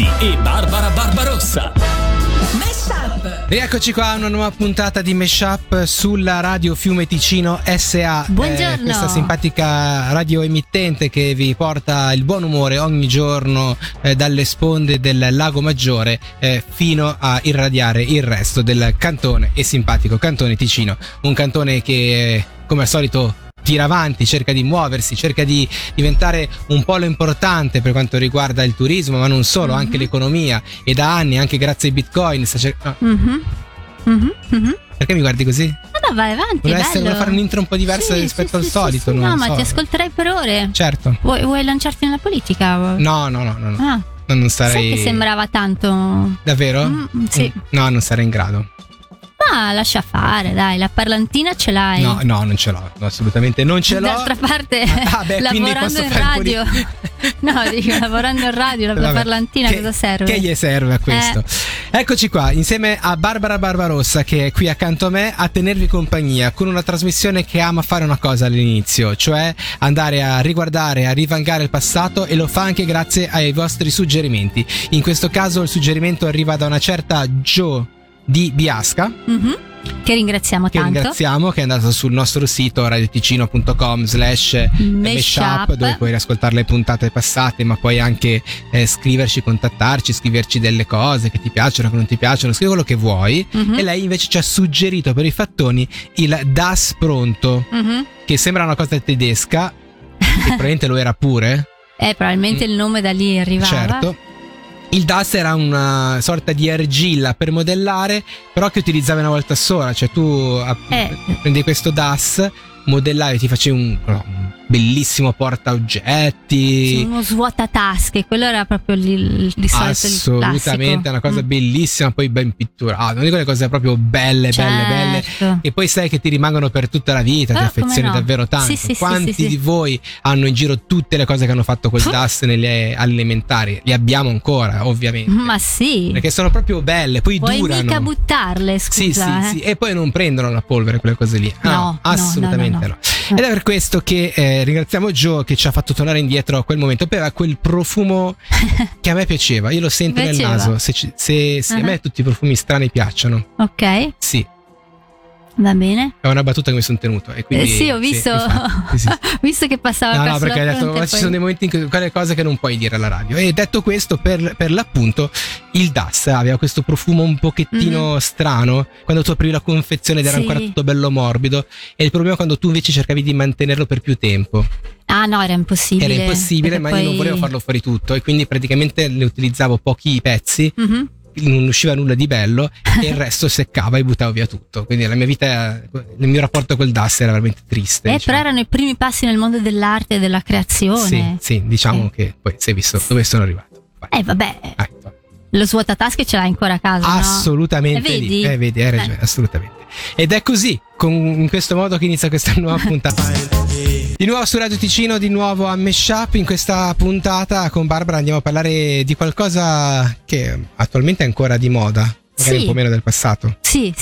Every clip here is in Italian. Conti e Barbara Barbarossa. Rieccoci qua a una nuova puntata di Mashup sulla Radio Fiume Ticino S.A. Buongiorno. Questa simpatica radio emittente che vi porta il buon umore ogni giorno dalle sponde del Lago Maggiore fino a irradiare il resto del cantone e simpatico Cantone Ticino. Un cantone che come al solito tira avanti, cerca di muoversi, cerca di diventare un polo importante per quanto riguarda il turismo, ma non solo, anche l'economia. E da anni, anche grazie ai bitcoin, sta cercando. Perché mi guardi così? No, vai avanti, volevo fare un'intro un po' diversa rispetto al solito. Non ma so. Ti ascolterai per ore. Certo. Vuoi lanciarti nella politica? No. Ah. Non sarei. Sai che sembrava tanto. Davvero? Sì. No, non sarei in grado. Ma lascia fare, dai, la parlantina ce l'hai. No, non ce l'ho, assolutamente non ce l'ho. D'altra parte, lavorando in radio, la parlantina cosa serve? Che gli serve a questo? Eccoci qua, insieme a Barbara Barbarossa, che è qui accanto a me, a tenervi compagnia con una trasmissione che ama fare una cosa all'inizio, cioè andare a riguardare, a rivangare il passato, e lo fa anche grazie ai vostri suggerimenti. In questo caso il suggerimento arriva da una certa Jo di Biasca, che ringraziamo tanto. Che è andata sul nostro sito RadioTicino.com/mashup, dove puoi riascoltare le puntate passate, ma puoi anche scriverci, contattarci, scriverci delle cose che ti piacciono, che non ti piacciono, scrivi quello che vuoi. E lei invece ci ha suggerito per i fattoni il DAS pronto, che sembra una cosa tedesca, che probabilmente lo era pure. Probabilmente il nome da lì arrivava. Certo. Il DAS era una sorta di argilla per modellare, però che utilizzavi una volta sola, cioè tu prendi questo DAS, modellavi, ti facevi un bellissimo portaoggetti. Sì, uno svuotatasche, quello era proprio di solito assolutamente una cosa bellissima, poi ben pitturata, una di quelle cose proprio belle, belle, e poi sai che ti rimangono per tutta la vita, ti affezioni davvero tanto. Quanti di voi hanno in giro tutte le cose che hanno fatto col DAS nelle elementari? Li abbiamo ancora, ovviamente, ma sì, perché sono proprio belle, poi puoi durano, mica buttarle, scusa, sì, e poi non prendono la polvere quelle cose lì, assolutamente no. Ed è per questo che ringraziamo Jo, che ci ha fatto tornare indietro a quel momento, per quel profumo che a me piaceva, io lo sento nel naso, se a me tutti i profumi strani piacciono. Ok. Sì. Va bene. È una battuta che mi sono tenuto, e quindi sì, ho visto, visto che passava per sulla perché fronte, hai detto, ci sono dei momenti in cui quelle cose che non puoi dire alla radio. E detto questo, per l'appunto il DAS aveva questo profumo un pochettino strano quando tu aprivi la confezione ed era ancora tutto bello morbido, e il problema è quando tu invece cercavi di mantenerlo per più tempo. Ah no, era impossibile. Era impossibile, ma io non volevo farlo fuori tutto, e quindi praticamente ne utilizzavo pochi pezzi. Non usciva nulla di bello e il resto seccava e buttavo via tutto. Quindi la mia vita, il mio rapporto col DAS era veramente triste. Diciamo. Però erano i primi passi nel mondo dell'arte e della creazione. Sì, diciamo che poi si è visto dove sono arrivato. Vai. Lo svuotatasche ce l'hai ancora a casa? Assolutamente, no? Vedi? Vedi, hai ragione, assolutamente. Ed è così, in questo modo, che inizia questa nuova puntata. Di nuovo su Radio Ticino, di nuovo a Mashup. In questa puntata con Barbara andiamo a parlare di qualcosa che attualmente è ancora di moda, magari un po' meno del passato. Sì.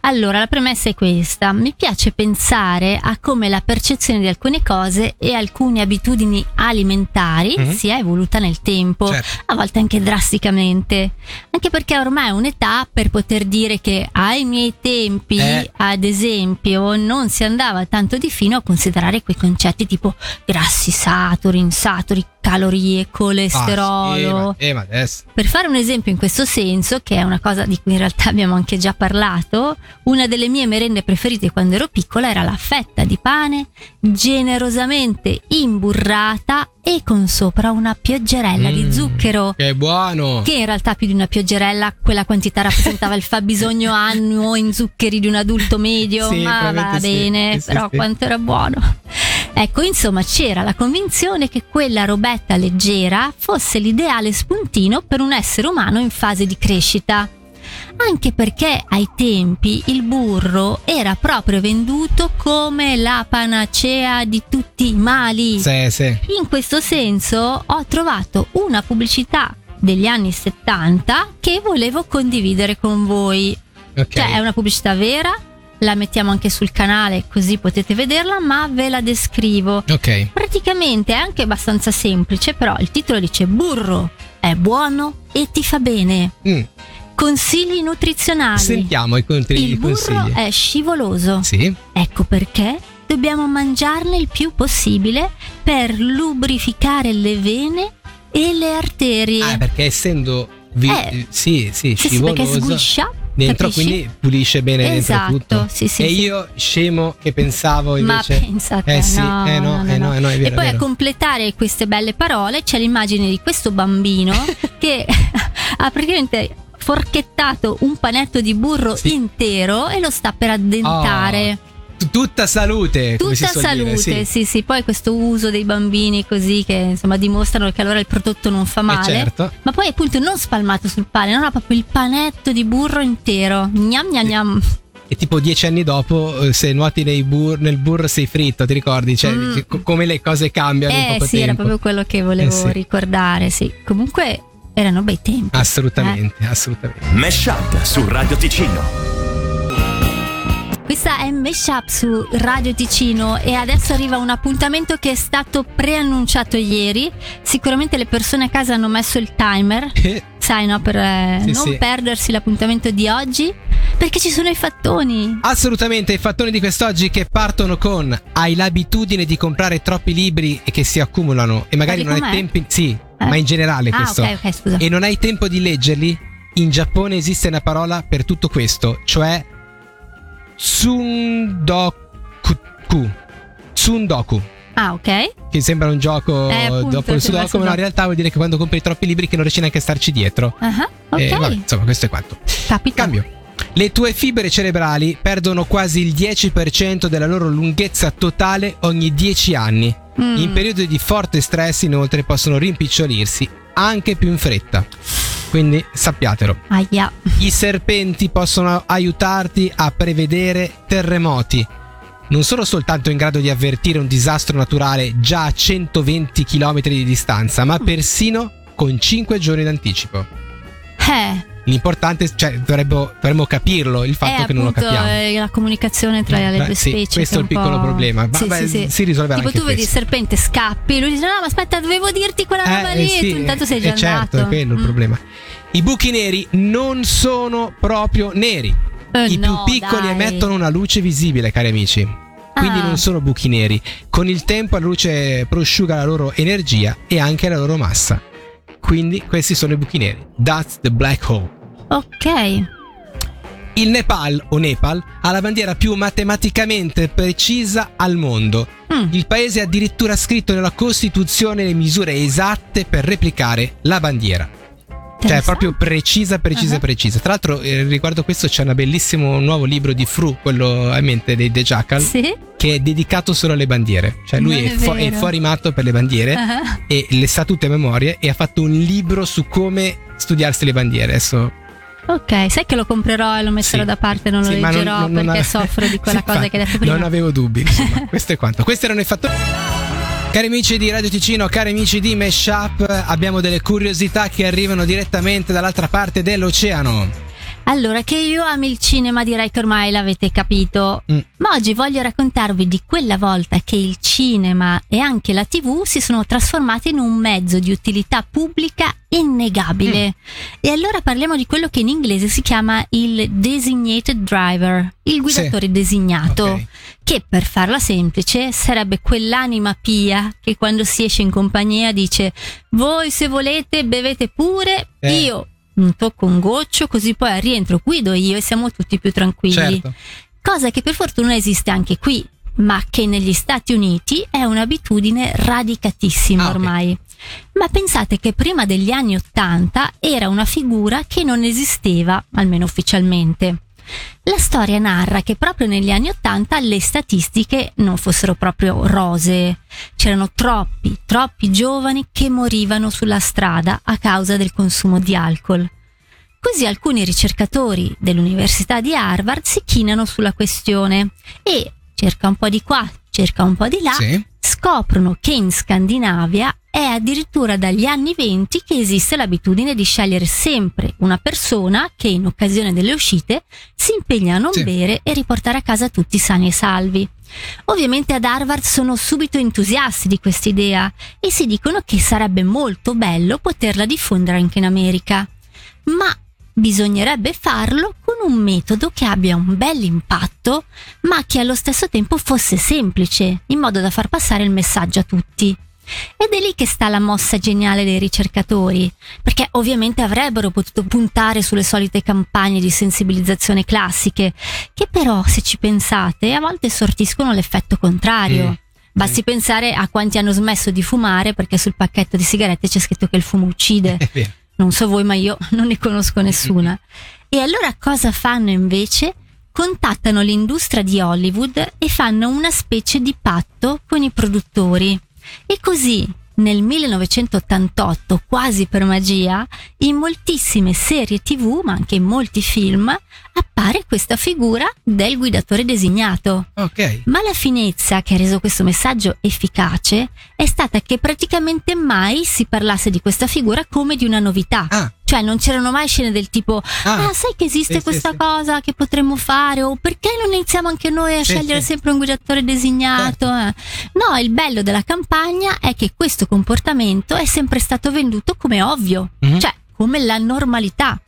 Allora, la premessa è questa: mi piace pensare a come la percezione di alcune cose e alcune abitudini alimentari sia evoluta nel tempo, a volte anche drasticamente, anche perché ormai è un'età per poter dire che ai miei tempi, ad esempio, non si andava tanto di fino a considerare quei concetti tipo grassi saturi, insaturi, calorie, colesterolo. Ma adesso, per fare un esempio in questo senso, che è una cosa di cui in realtà abbiamo anche già parlato, una delle mie merende preferite quando ero piccola era la fetta di pane generosamente imburrata e con sopra una pioggerella di zucchero. Che buono! Che in realtà, più di una pioggerella, quella quantità rappresentava il fabbisogno annuo in zuccheri di un adulto medio. Ma va bene, però quanto era buono. Ecco, insomma, c'era la convinzione che quella robetta leggera fosse l'ideale spuntino per un essere umano in fase di crescita, anche perché ai tempi il burro era proprio venduto come la panacea di tutti i mali. In questo senso ho trovato una pubblicità degli anni 70 che volevo condividere con voi. Cioè, è una pubblicità vera, la mettiamo anche sul canale così potete vederla, ma ve la descrivo. Praticamente è anche abbastanza semplice, però il titolo dice: burro, è buono e ti fa bene. Consigli nutrizionali. Sentiamo i consigli. Il burro è scivoloso. Sì. Ecco perché dobbiamo mangiarne il più possibile per lubrificare le vene e le arterie. Ah, perché essendo scivoloso, perché sguscia dentro, capisci? Quindi pulisce bene, esatto, dentro tutto. Sì. Io scemo che pensavo invece. Ma pensa te, no, è vero, e poi a completare queste belle parole c'è l'immagine di questo bambino che ha praticamente forchettato un panetto di burro intero e lo sta per addentare. Tutta salute. Tutta salute, sì. Poi questo uso dei bambini così, che insomma dimostrano che allora il prodotto non fa male. Certo. Ma poi appunto non spalmato sul pane, no, proprio il panetto di burro intero. Gnam gnam gnam. E tipo 10 anni dopo, se nuoti nel burro sei fritto, ti ricordi? Cioè, come le cose cambiano in poco tempo. Era proprio quello che volevo ricordare, sì. Comunque erano bei tempi. Assolutamente. Mesh Up su Radio Ticino. Questa è Mesh Up su Radio Ticino e adesso arriva un appuntamento che è stato preannunciato ieri. Sicuramente le persone a casa hanno messo il timer, sai, no? Per non perdersi l'appuntamento di oggi, perché ci sono i fattoni. Assolutamente, i fattoni di quest'oggi che partono con: hai l'abitudine di comprare troppi libri e che si accumulano e magari non hai tempo. Sì, ma in generale questo. Okay, scusa. E non hai tempo di leggerli? In Giappone esiste una parola per tutto questo, cioè Tsundoku. Ah, ok. Che sembra un gioco dopo il Sudoku, ma in realtà vuol dire che quando compri troppi libri che non riesci neanche a starci dietro. Okay. Vabbè, insomma, questo è quanto. Capita. Cambio. Le tue fibre cerebrali perdono quasi il 10% della loro lunghezza totale ogni 10 anni. In periodi di forte stress, inoltre, possono rimpicciolirsi anche più in fretta. Quindi sappiatelo. Aia. I serpenti possono aiutarti a prevedere terremoti. Non sono soltanto in grado di avvertire un disastro naturale già a 120 km di distanza, ma persino con 5 giorni d'anticipo. L'importante, cioè, dovremmo capirlo, il fatto che non lo capiamo. La comunicazione tra le due specie. Questo è il piccolo problema. Si risolverà tipo anche tu questo. Vedi il serpente, scappi, lui dice: no, ma aspetta, dovevo dirti quella roba lì. Tu intanto sei già andato. Certo, è quello il problema. I buchi neri non sono proprio neri. Più piccoli emettono una luce visibile, cari amici. Quindi non sono buchi neri. Con il tempo la luce prosciuga la loro energia e anche la loro massa. Quindi questi sono i buchi neri. That's the black hole. Ok. Il Nepal o Nepal ha la bandiera più matematicamente precisa al mondo. Il paese ha addirittura scritto nella Costituzione le misure esatte per replicare la bandiera. Cioè è proprio precisa. Tra l'altro riguardo questo c'è un bellissimo nuovo libro di Fru, quello a mente dei The Jackal, che è dedicato solo alle bandiere. Cioè lui è fuori matto per le bandiere e le sa tutte a memoria e ha fatto un libro su come studiarsi le bandiere. Adesso ok, sai che lo comprerò e lo metterò da parte, non lo leggerò perché soffro di quella cosa che hai detto prima. Non avevo dubbi, insomma. Questo è quanto. Questi erano i fattori. Cari amici di Radio Ticino, cari amici di Mesh Up, abbiamo delle curiosità che arrivano direttamente dall'altra parte dell'oceano. Allora, che io ami il cinema direi che ormai l'avete capito, ma oggi voglio raccontarvi di quella volta che il cinema e anche la TV si sono trasformati in un mezzo di utilità pubblica innegabile. E allora parliamo di quello che in inglese si chiama il designated driver, il guidatore designato, che per farla semplice sarebbe quell'anima pia che quando si esce in compagnia dice: voi se volete bevete pure, io non tocco un goccio, così poi al rientro guido io e siamo tutti più tranquilli. Certo. Cosa che per fortuna esiste anche qui, ma che negli Stati Uniti è un'abitudine radicatissima ormai. Ma pensate che prima degli anni 80 era una figura che non esisteva, almeno ufficialmente. La storia narra che proprio negli anni 80 le statistiche non fossero proprio rosee. C'erano troppi giovani che morivano sulla strada a causa del consumo di alcol. Così alcuni ricercatori dell'Università di Harvard si chinano sulla questione e, cerca un po' di qua, cerca un po' di là, scoprono che in Scandinavia è addirittura dagli anni 20 che esiste l'abitudine di scegliere sempre una persona che in occasione delle uscite si impegna a non bere e riportare a casa tutti sani e salvi. Ovviamente ad Harvard sono subito entusiasti di quest'idea e si dicono che sarebbe molto bello poterla diffondere anche in America, ma bisognerebbe farlo con un metodo che abbia un bel impatto, ma che allo stesso tempo fosse semplice, in modo da far passare il messaggio a tutti. Ed è lì che sta la mossa geniale dei ricercatori, perché ovviamente avrebbero potuto puntare sulle solite campagne di sensibilizzazione classiche, che però, se ci pensate, a volte sortiscono l'effetto contrario. Basti pensare a quanti hanno smesso di fumare perché sul pacchetto di sigarette c'è scritto che il fumo uccide. Non so voi, ma io non ne conosco nessuna. E allora cosa fanno invece? Contattano l'industria di Hollywood e fanno una specie di patto con i produttori. E così, nel 1988, quasi per magia, in moltissime serie TV, ma anche in molti film, appare questa figura del guidatore designato. Ok. Ma la finezza che ha reso questo messaggio efficace è stata che praticamente mai si parlasse di questa figura come di una novità. Cioè non c'erano mai scene del tipo sai che esiste questa cosa che potremmo fare, o perché non iniziamo anche noi a scegliere sempre un guidatore designato? No, il bello della campagna è che questo comportamento è sempre stato venduto come ovvio, cioè come la normalità.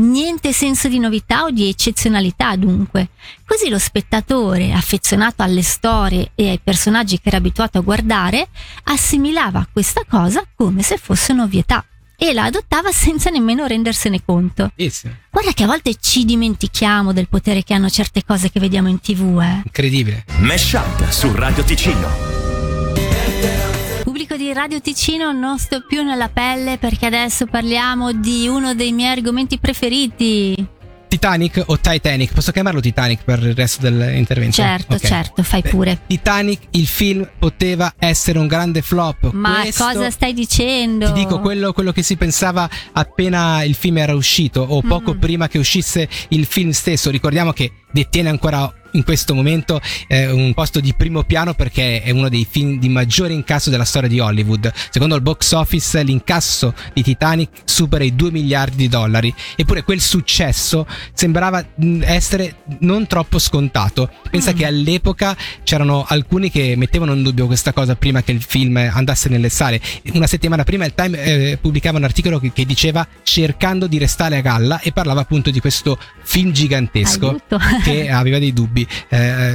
Niente senso di novità o di eccezionalità, dunque. Così lo spettatore, affezionato alle storie e ai personaggi che era abituato a guardare, assimilava questa cosa come se fosse un'ovvietà e la adottava senza nemmeno rendersene conto. Guarda che a volte ci dimentichiamo del potere che hanno certe cose che vediamo in TV, Incredibile. Mashup su Radio Ticino. Pubblico di Radio Ticino, non sto più nella pelle perché adesso parliamo di uno dei miei argomenti preferiti. Titanic o Titanic? Posso chiamarlo Titanic per il resto dell'intervento? Certo, fai pure. Titanic, il film, poteva essere un grande flop. Ma questo, cosa stai dicendo? Ti dico quello che si pensava appena il film era uscito, o poco prima che uscisse il film stesso. Ricordiamo che detiene ancora in questo momento un posto di primo piano perché è uno dei film di maggiore incasso della storia di Hollywood. Secondo il box office l'incasso di Titanic supera i $2 miliardi. Eppure quel successo sembrava essere non troppo scontato. Pensa che all'epoca c'erano alcuni che mettevano in dubbio questa cosa prima che il film andasse nelle sale. Una settimana prima il Time pubblicava un articolo che diceva cercando di restare a galla, e parlava appunto di questo film gigantesco che aveva dei dubbi,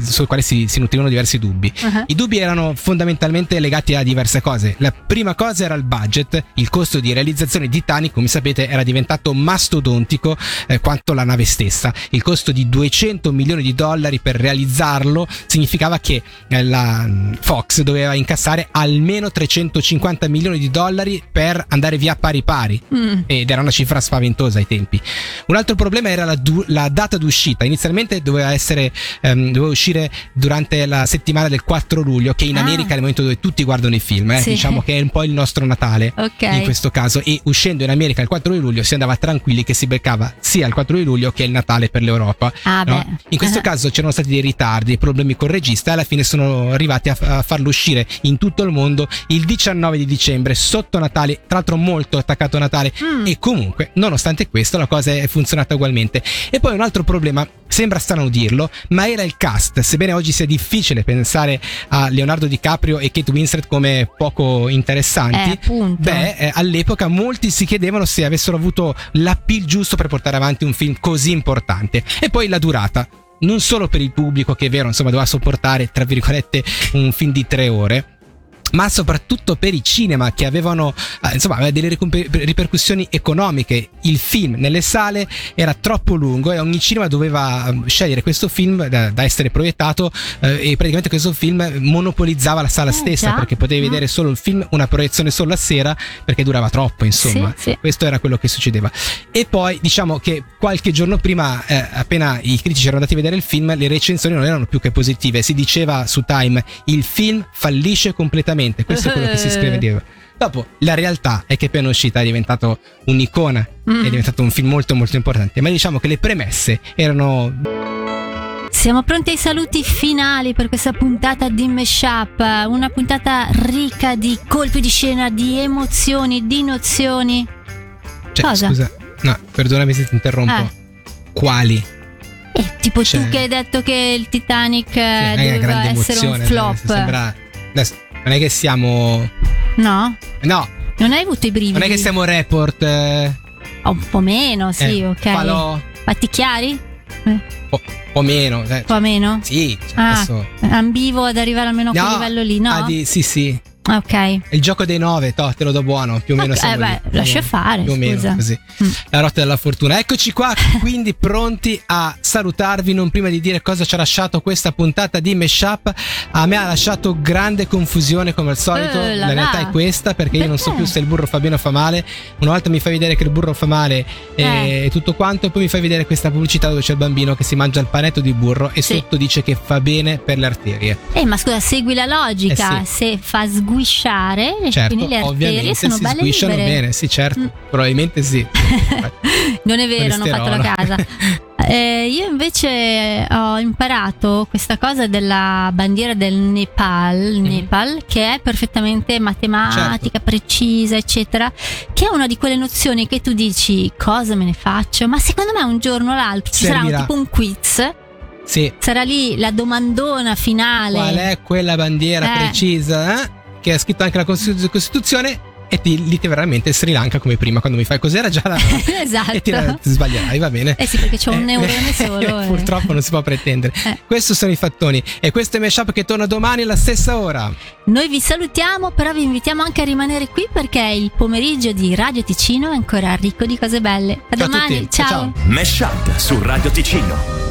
sul quale si nutrivano diversi dubbi. I dubbi erano fondamentalmente legati a diverse cose. La prima cosa era il budget. Il costo di realizzazione di Titanic, come sapete, era diventato mastodontico quanto la nave stessa. Il costo di $200 milioni per realizzarlo significava che la Fox doveva incassare almeno $350 milioni per andare via pari pari, ed era una cifra spaventosa ai tempi. Un altro problema era la data d'uscita. Inizialmente doveva uscire durante la settimana del 4 luglio, che in America è il momento dove tutti guardano i film, diciamo che è un po' il nostro Natale in questo caso, e uscendo in America il 4 di luglio si andava tranquilli che si beccava sia il 4 di luglio che il Natale per l'Europa. In questo caso c'erano stati dei ritardi, problemi col regista, e alla fine sono arrivati a farlo uscire in tutto il mondo il 19 di dicembre, sotto Natale, tra l'altro molto attaccato a Natale, e comunque nonostante questo la cosa è funzionata ugualmente. E poi un altro problema, sembra strano dirlo, ma era il cast. Sebbene oggi sia difficile pensare a Leonardo DiCaprio e Kate Winslet come poco interessanti, all'epoca molti si chiedevano se avessero avuto l'appeal giusto per portare avanti un film così importante. E poi la durata, non solo per il pubblico, che è vero, insomma, doveva sopportare, tra virgolette, un film di 3 ore, ma soprattutto per i cinema, che avevano delle ripercussioni economiche. Il film nelle sale era troppo lungo e ogni cinema doveva scegliere questo film da essere proiettato, e praticamente questo film monopolizzava la sala stessa, perché potevi vedere solo il film, una proiezione solo la sera, perché durava troppo, insomma. Questo era quello che succedeva. E poi diciamo che qualche giorno prima, appena i critici erano andati a vedere il film, le recensioni non erano più che positive. Si diceva su Time: il film fallisce completamente. Questo è quello che si scriveva. Dopo, la realtà è che appena uscita è diventato un'icona, è diventato un film molto molto importante, ma diciamo che le premesse erano... Siamo pronti ai saluti finali per questa puntata di Mashup, una puntata ricca di colpi di scena, di emozioni, di nozioni. Scusa, no, perdonami se ti interrompo. Quali? Tipo cioè, tu che hai detto che il Titanic doveva essere un flop. Sembra... Adesso, non è che siamo... No? No. Non hai avuto i brividi? Non è che siamo report... Un po' meno, sì, ok. Falò. Fatti chiari? Un po' meno. Un po' meno? Sì. Cioè, adesso... Ambivo ad arrivare almeno a quel livello lì, no? Sì, sì. Ok. Il gioco dei 9, te lo do buono, più o meno. Okay, lascia fare. Più o meno, così. La rotta della fortuna. Eccoci qua, quindi pronti a salutarvi. Non prima di dire cosa ci ha lasciato questa puntata di Mashup. A me ha lasciato grande confusione, come al solito. La realtà è questa, perché io non so più se il burro fa bene o fa male. Una volta mi fai vedere che il burro fa male e tutto quanto, e poi mi fai vedere questa pubblicità dove c'è il bambino che si mangia il panetto di burro e sotto dice che fa bene per le arterie. Ma scusa, segui la logica. Se fa sguardo sguisciare, certo, quindi le arterie sono si belle sguisciano libere. Bene, sì, certo, probabilmente sì. Non è vero, non ho fatto la casa. Io invece ho imparato questa cosa della bandiera del Nepal, che è perfettamente matematica, precisa, eccetera, che è una di quelle nozioni che tu dici cosa me ne faccio, ma secondo me un giorno o l'altro ci sarà tipo un quiz. Sì. Sarà lì la domandona finale. Qual è quella bandiera precisa, eh? Che ha scritto anche la Costituzione, e lì ti verrà in mente Sri Lanka come prima, quando mi fai cos'era già la esatto. E ti sbaglierai, va bene. Eh sì, perché c'ho un neurone solo. Purtroppo non si può pretendere. Questi sono i fattoni, e questo è Mashup che torna domani alla stessa ora. Noi vi salutiamo, però vi invitiamo anche a rimanere qui, perché il pomeriggio di Radio Ticino è ancora ricco di cose belle. A domani, ciao. Mashup su Radio Ticino.